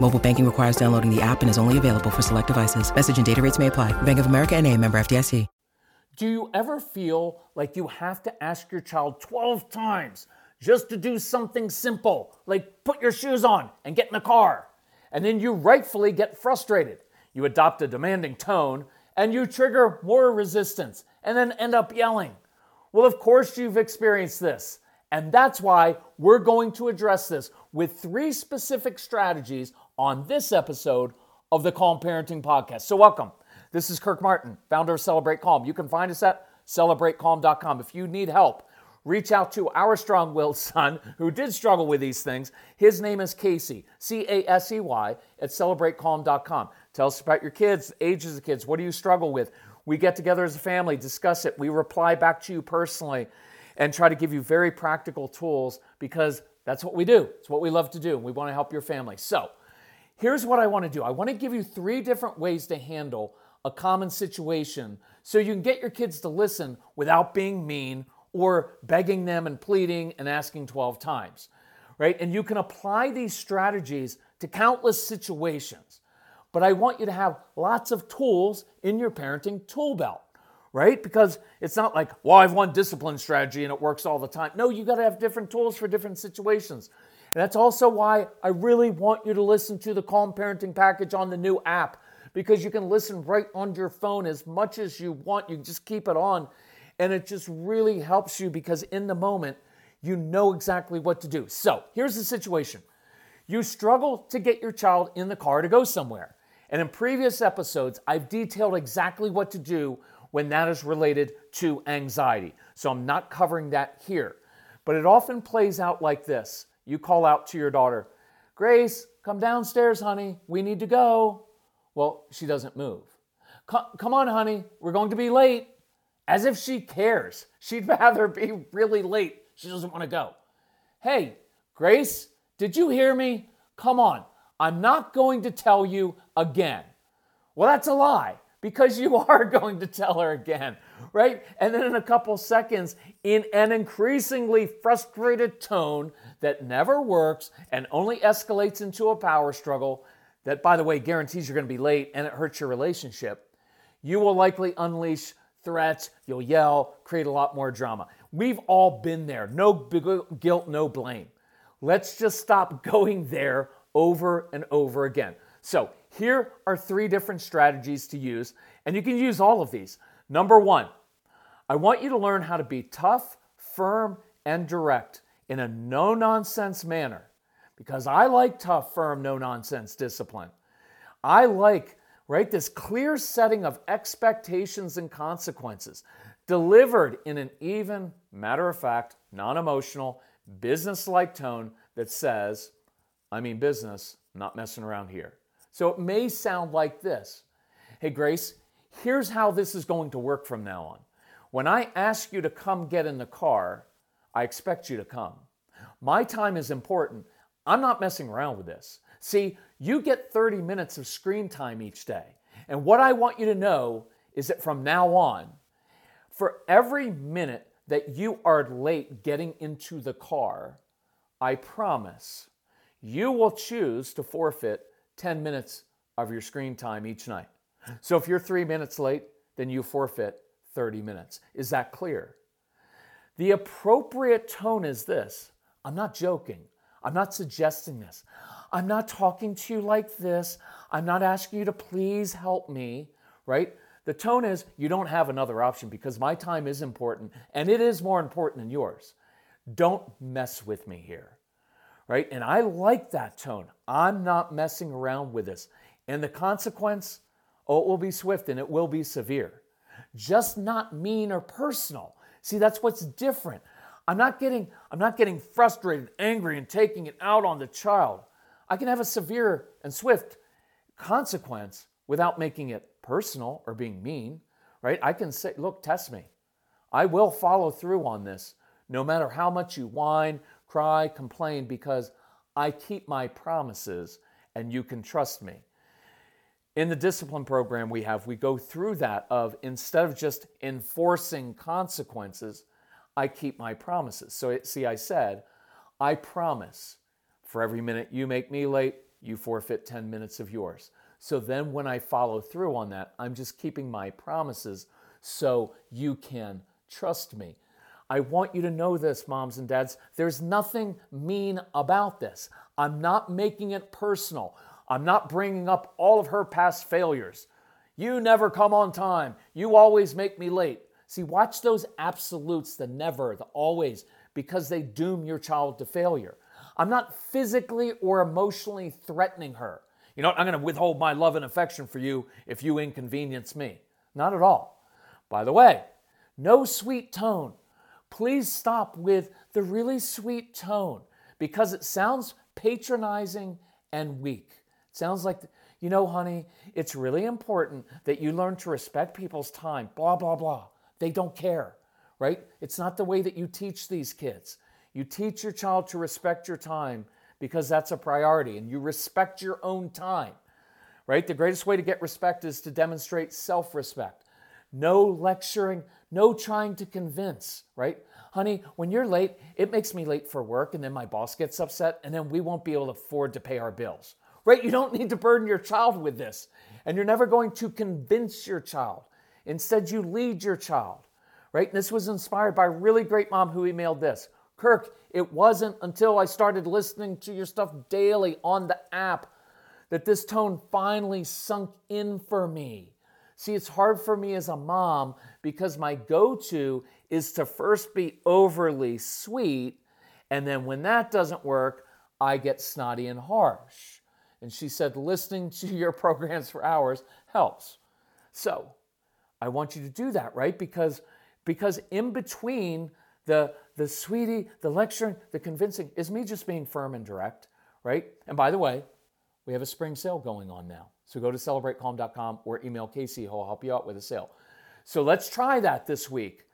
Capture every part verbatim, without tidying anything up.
Mobile banking requires downloading the app and is only available for select devices. Message and data rates may apply. Bank of America N A, member F D I C. Do you ever feel like you have to ask your child twelve times just to do something simple, like put your shoes on and get in the car? And then you rightfully get frustrated. You adopt a demanding tone and you trigger more resistance and then end up yelling. Well, of course you've experienced this. And that's why we're going to address this with three specific strategies on this episode of the Calm Parenting Podcast. So welcome. This is Kirk Martin, founder of Celebrate Calm. You can find us at celebrate calm dot com. If you need help, reach out to our strong-willed son who did struggle with these things. His name is Casey, C A S E Y, at celebrate calm dot com. Tell us about your kids, ages of kids. What do you struggle with? We get together as a family, discuss it. We reply back to you personally and try to give you very practical tools because that's what we do. It's what we love to do. And we want to help your family. So here's what I want to do. I want to give you three different ways to handle a common situation so you can get your kids to listen without being mean or begging them and pleading and asking twelve times, right? And you can apply these strategies to countless situations, but I want you to have lots of tools in your parenting tool belt, right? Because it's not like, well, I've one discipline strategy and it works all the time. No, you got to have different tools for different situations. And that's also why I really want you to listen to the Calm Parenting Package on the new app, because you can listen right on your phone as much as you want. You can just keep it on. And it just really helps you because in the moment, you know exactly what to do. So here's the situation. You struggle to get your child in the car to go somewhere. And in previous episodes, I've detailed exactly what to do when that is related to anxiety. So I'm not covering that here. But it often plays out like this. You call out to your daughter, "Grace, come downstairs, honey. We need to go." Well, she doesn't move. "Come on, honey. We're going to be late." As if she cares. She'd rather be really late. She doesn't want to go. "Hey, Grace, did you hear me? Come on. I'm not going to tell you again." Well, that's a lie because you are going to tell her again, right? And then in a couple seconds, in an increasingly frustrated tone that never works and only escalates into a power struggle that, by the way, guarantees you're going to be late and it hurts your relationship, you will likely unleash threats, you'll yell, create a lot more drama. We've all been there. No big guilt, no blame. Let's just stop going there over and over again. So here are three different strategies to use, and you can use all of these. Number one, I want you to learn how to be tough, firm, and direct in a no-nonsense manner, because I like tough, firm, no-nonsense discipline. I like Right? This clear setting of expectations and consequences delivered in an even, matter-of-fact, non-emotional, business-like tone that says, "I mean business, not messing around here." So it may sound like this. "Hey, Grace, here's how this is going to work from now on. When I ask you to come get in the car, I expect you to come. My time is important. I'm not messing around with this. See, you get thirty minutes of screen time each day. And what I want you to know is that from now on, for every minute that you are late getting into the car, I promise you will choose to forfeit ten minutes of your screen time each night. So if you're three minutes late, then you forfeit thirty minutes. Is that clear?" The appropriate tone is this. I'm not joking. I'm not suggesting this. I'm not talking to you like this. I'm not asking you to please help me, right? The tone is, you don't have another option because my time is important and it is more important than yours. Don't mess with me here, right? And I like that tone. I'm not messing around with this. And the consequence, oh, it will be swift and it will be severe. Just not mean or personal. See, that's what's different. I'm not getting, I'm not getting frustrated, angry, and taking it out on the child. I can have a severe and swift consequence without making it personal or being mean, right? I can say, look, test me. I will follow through on this no matter how much you whine, cry, complain, because I keep my promises and you can trust me. In the discipline program we have, we go through that of instead of just enforcing consequences, I keep my promises. So see, I said, I promise for every minute you make me late, you forfeit ten minutes of yours. So then when I follow through on that, I'm just keeping my promises so you can trust me. I want you to know this, moms and dads. There's nothing mean about this. I'm not making it personal. I'm not bringing up all of her past failures. You never come on time. You always make me late. See, watch those absolutes, the never, the always, because they doom your child to failure. I'm not physically or emotionally threatening her. You know what? I'm going to withhold my love and affection for you if you inconvenience me. Not at all. By the way, no sweet tone. Please stop with the really sweet tone because it sounds patronizing and weak. Sounds like, you know, honey, it's really important that you learn to respect people's time, blah, blah, blah. They don't care, right? It's not the way that you teach these kids. You teach your child to respect your time because that's a priority, and you respect your own time, right? The greatest way to get respect is to demonstrate self-respect. No lecturing, no trying to convince, right? Honey, when you're late, it makes me late for work, and then my boss gets upset, and then we won't be able to afford to pay our bills. Right? You don't need to burden your child with this. And you're never going to convince your child. Instead, you lead your child. Right? And this was inspired by a really great mom who emailed this. Kirk, it wasn't until I started listening to your stuff daily on the app that this tone finally sunk in for me. See, it's hard for me as a mom because my go-to is to first be overly sweet. And then when that doesn't work, I get snotty and harsh. And she said, listening to your programs for hours helps. So I want you to do that, right? Because, because in between the, the sweetie, the lecturing, the convincing is me just being firm and direct, right? And by the way, we have a spring sale going on now. So go to Celebrate Calm dot com or email Casey, who will help you out with a sale. So let's try that this week.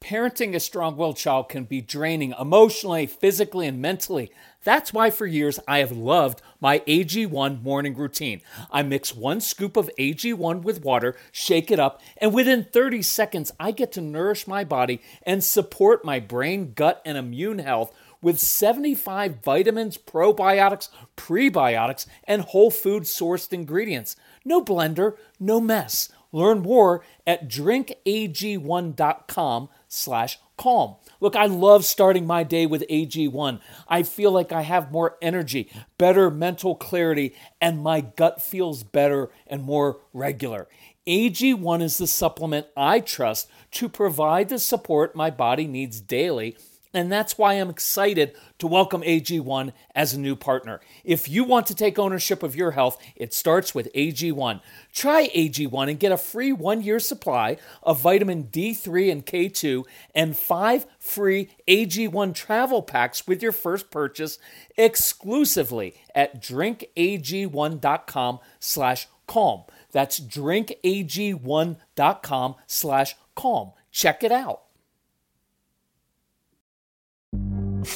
Parenting a strong-willed child can be draining emotionally, physically, and mentally. That's why for years I have loved my A G one morning routine. I mix one scoop of A G one with water, shake it up, and within thirty seconds, I get to nourish my body and support my brain, gut, and immune health with seventy-five vitamins, probiotics, prebiotics, and whole food sourced ingredients. No blender, no mess. Learn more at drink A G one dot com slash calm. Look, I love starting my day with A G one. I feel like I have more energy, better mental clarity, and my gut feels better and more regular. A G one is the supplement I trust to provide the support my body needs daily, and that's why I'm excited to welcome A G one as a new partner. If you want to take ownership of your health, it starts with A G one. Try A G one and get a free one-year supply of vitamin D three and K two and five free A G one travel packs with your first purchase exclusively at drink A G one dot com slash calm. That's drink A G one dot com slash calm. Check it out.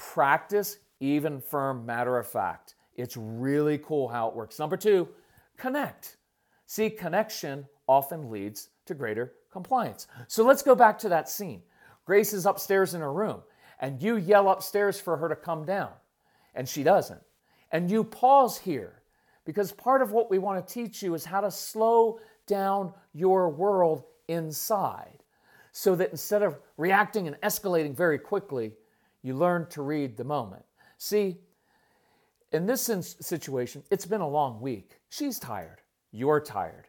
Practice even, firm, matter of fact. It's really cool how it works. Number two, connect. See, connection often leads to greater compliance. So let's go back to that scene. Grace is upstairs in her room, and you yell upstairs for her to come down, and she doesn't. And you pause here, because part of what we want to teach you is how to slow down your world inside, so that instead of reacting and escalating very quickly, you learn to read the moment. See, in this situation, it's been a long week. She's tired. You're tired.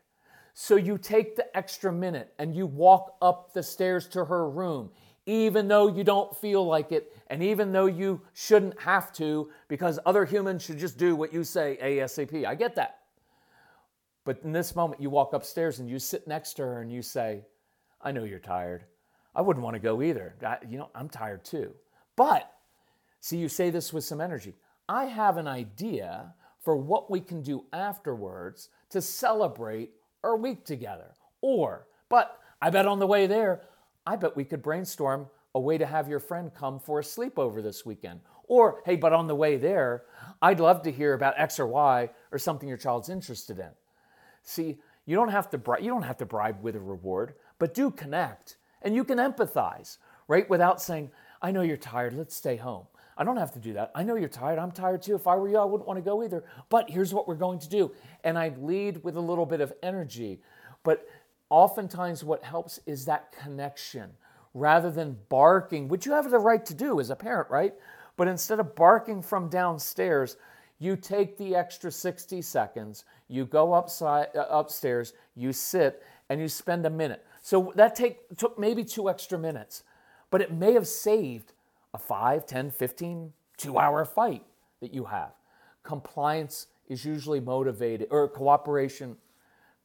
So you take the extra minute and you walk up the stairs to her room, even though you don't feel like it, and even though you shouldn't have to, because other humans should just do what you say ASAP. I get that. But in this moment, you walk upstairs and you sit next to her and you say, I know you're tired. I wouldn't want to go either. I, you know, I'm tired too. But, see, you say this with some energy. I have an idea for what we can do afterwards to celebrate our week together. Or, but I bet on the way there, I bet we could brainstorm a way to have your friend come for a sleepover this weekend. Or, hey, but on the way there, I'd love to hear about X or Y or something your child's interested in. See, you don't have to bri- you don't have to bribe with a reward, but do connect, and you can empathize, right? Without saying, I know you're tired, let's stay home. I don't have to do that. I know you're tired. I'm tired too. If I were you, I wouldn't want to go either. But here's what we're going to do. And I lead with a little bit of energy. But oftentimes what helps is that connection rather than barking, which you have the right to do as a parent, right? But instead of barking from downstairs, you take the extra sixty seconds, you go upside, uh, upstairs, you sit, and you spend a minute. So that take, took maybe two extra minutes, but it may have saved a five, ten, fifteen, two-hour fight that you have. Compliance is usually motivated, or cooperation.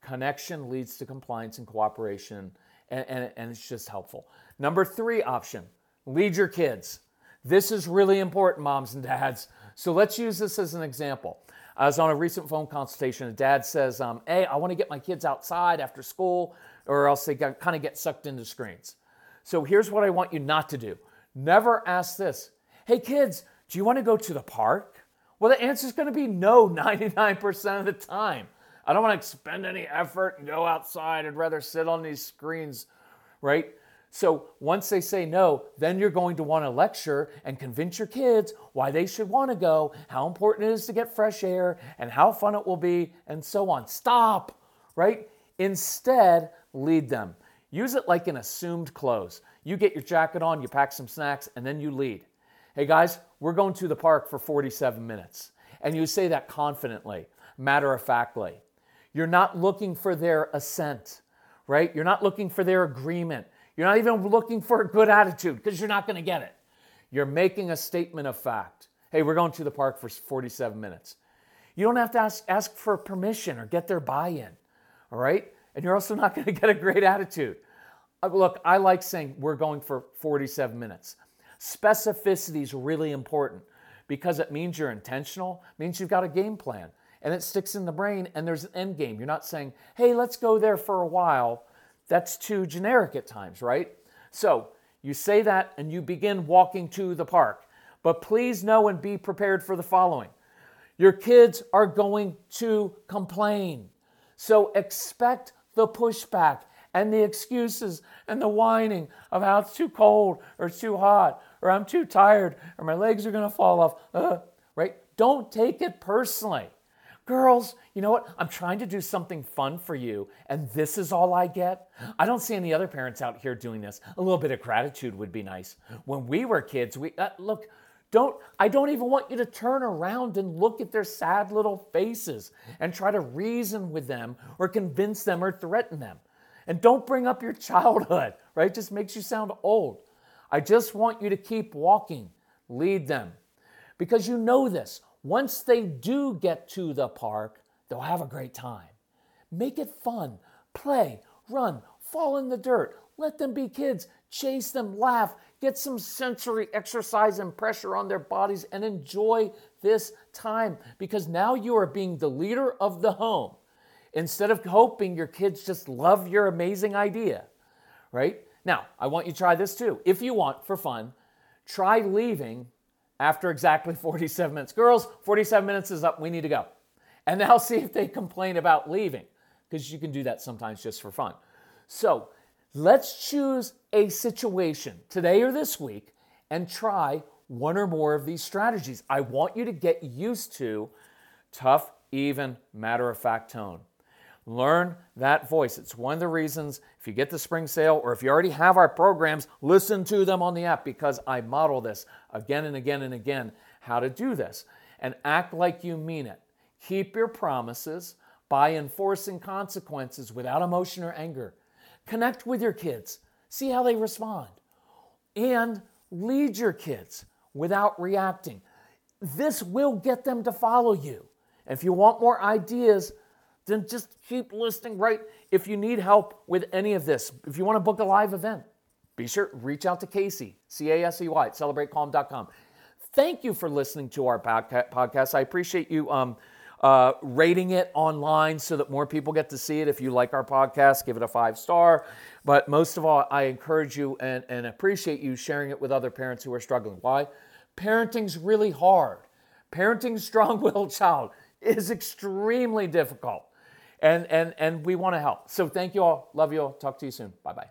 Connection leads to compliance and cooperation, and, and, and it's just helpful. Number three option, lead your kids. This is really important, moms and dads. So let's use this as an example. I was on a recent phone consultation. A dad says, um, hey, I want to get my kids outside after school, or else they kind of get sucked into screens. So here's what I want you not to do. Never ask this, hey kids, do you want to go to the park? Well, the answer is going to be no ninety-nine percent of the time. I don't want to expend any effort and go outside. I'd rather sit on these screens, right? So once they say no, then you're going to want to lecture and convince your kids why they should want to go, how important it is to get fresh air, and how fun it will be, and so on. Stop, right? Instead, lead them. Use it like an assumed close. You get your jacket on, you pack some snacks, and then you lead. Hey guys, we're going to the park for forty-seven minutes. And you say that confidently, matter-of-factly. You're not looking for their assent, right? You're not looking for their agreement. You're not even looking for a good attitude, because you're not going to get it. You're making a statement of fact. Hey, we're going to the park for forty-seven minutes. You don't have to ask, ask for permission or get their buy-in, all right? And you're also not going to get a great attitude. Look, I like saying we're going for forty-seven minutes. Specificity is really important, because it means you're intentional, means you've got a game plan, and it sticks in the brain, and there's an end game. You're not saying, hey, let's go there for a while. That's too generic at times, right? So you say that and you begin walking to the park. But please know and be prepared for the following. Your kids are going to complain. So expect the pushback and the excuses and the whining of how it's too cold or it's too hot or I'm too tired or my legs are going to fall off, uh, right? Don't take it personally. Girls, you know what? I'm trying to do something fun for you, and this is all I get. I don't see any other parents out here doing this. A little bit of gratitude would be nice. When we were kids, we uh, look, don't, I don't even want you to turn around and look at their sad little faces and try to reason with them or convince them or threaten them. And don't bring up your childhood, right? It just makes you sound old. I just want you to keep walking. Lead them. Because you know this. Once they do get to the park, they'll have a great time. Make it fun. Play, run, fall in the dirt. Let them be kids. Chase them, laugh, get some sensory exercise and pressure on their bodies, and enjoy this time. Because now you are being the leader of the home. Instead of hoping your kids just love your amazing idea, right? Now, I want you to try this too. If you want, for fun, try leaving after exactly forty-seven minutes. Girls, forty-seven minutes is up. We need to go. And now see if they complain about leaving, because you can do that sometimes just for fun. So let's choose a situation today or this week and try one or more of these strategies. I want you to get used to tough, even, matter-of-fact tone. Learn that voice. It's one of the reasons if you get the spring sale or if you already have our programs, listen to them on the app because I model this again and again and again, how to do this. And act like you mean it. Keep your promises by enforcing consequences without emotion or anger. Connect with your kids. See how they respond. And lead your kids without reacting. This will get them to follow you. If you want more ideas, then just keep listening, right? If you need help with any of this, if you want to book a live event, be sure to reach out to Casey, C A S E Y, at Celebrate Calm dot com. Thank you for listening to our podcast. I appreciate you um, uh, rating it online so that more people get to see it. If you like our podcast, give it a five star. But most of all, I encourage you and, and appreciate you sharing it with other parents who are struggling. Why? Parenting's really hard. Parenting strong-willed child is extremely difficult. And, and, and we want to help. So thank you all. Love you all. Talk to you soon. Bye-bye.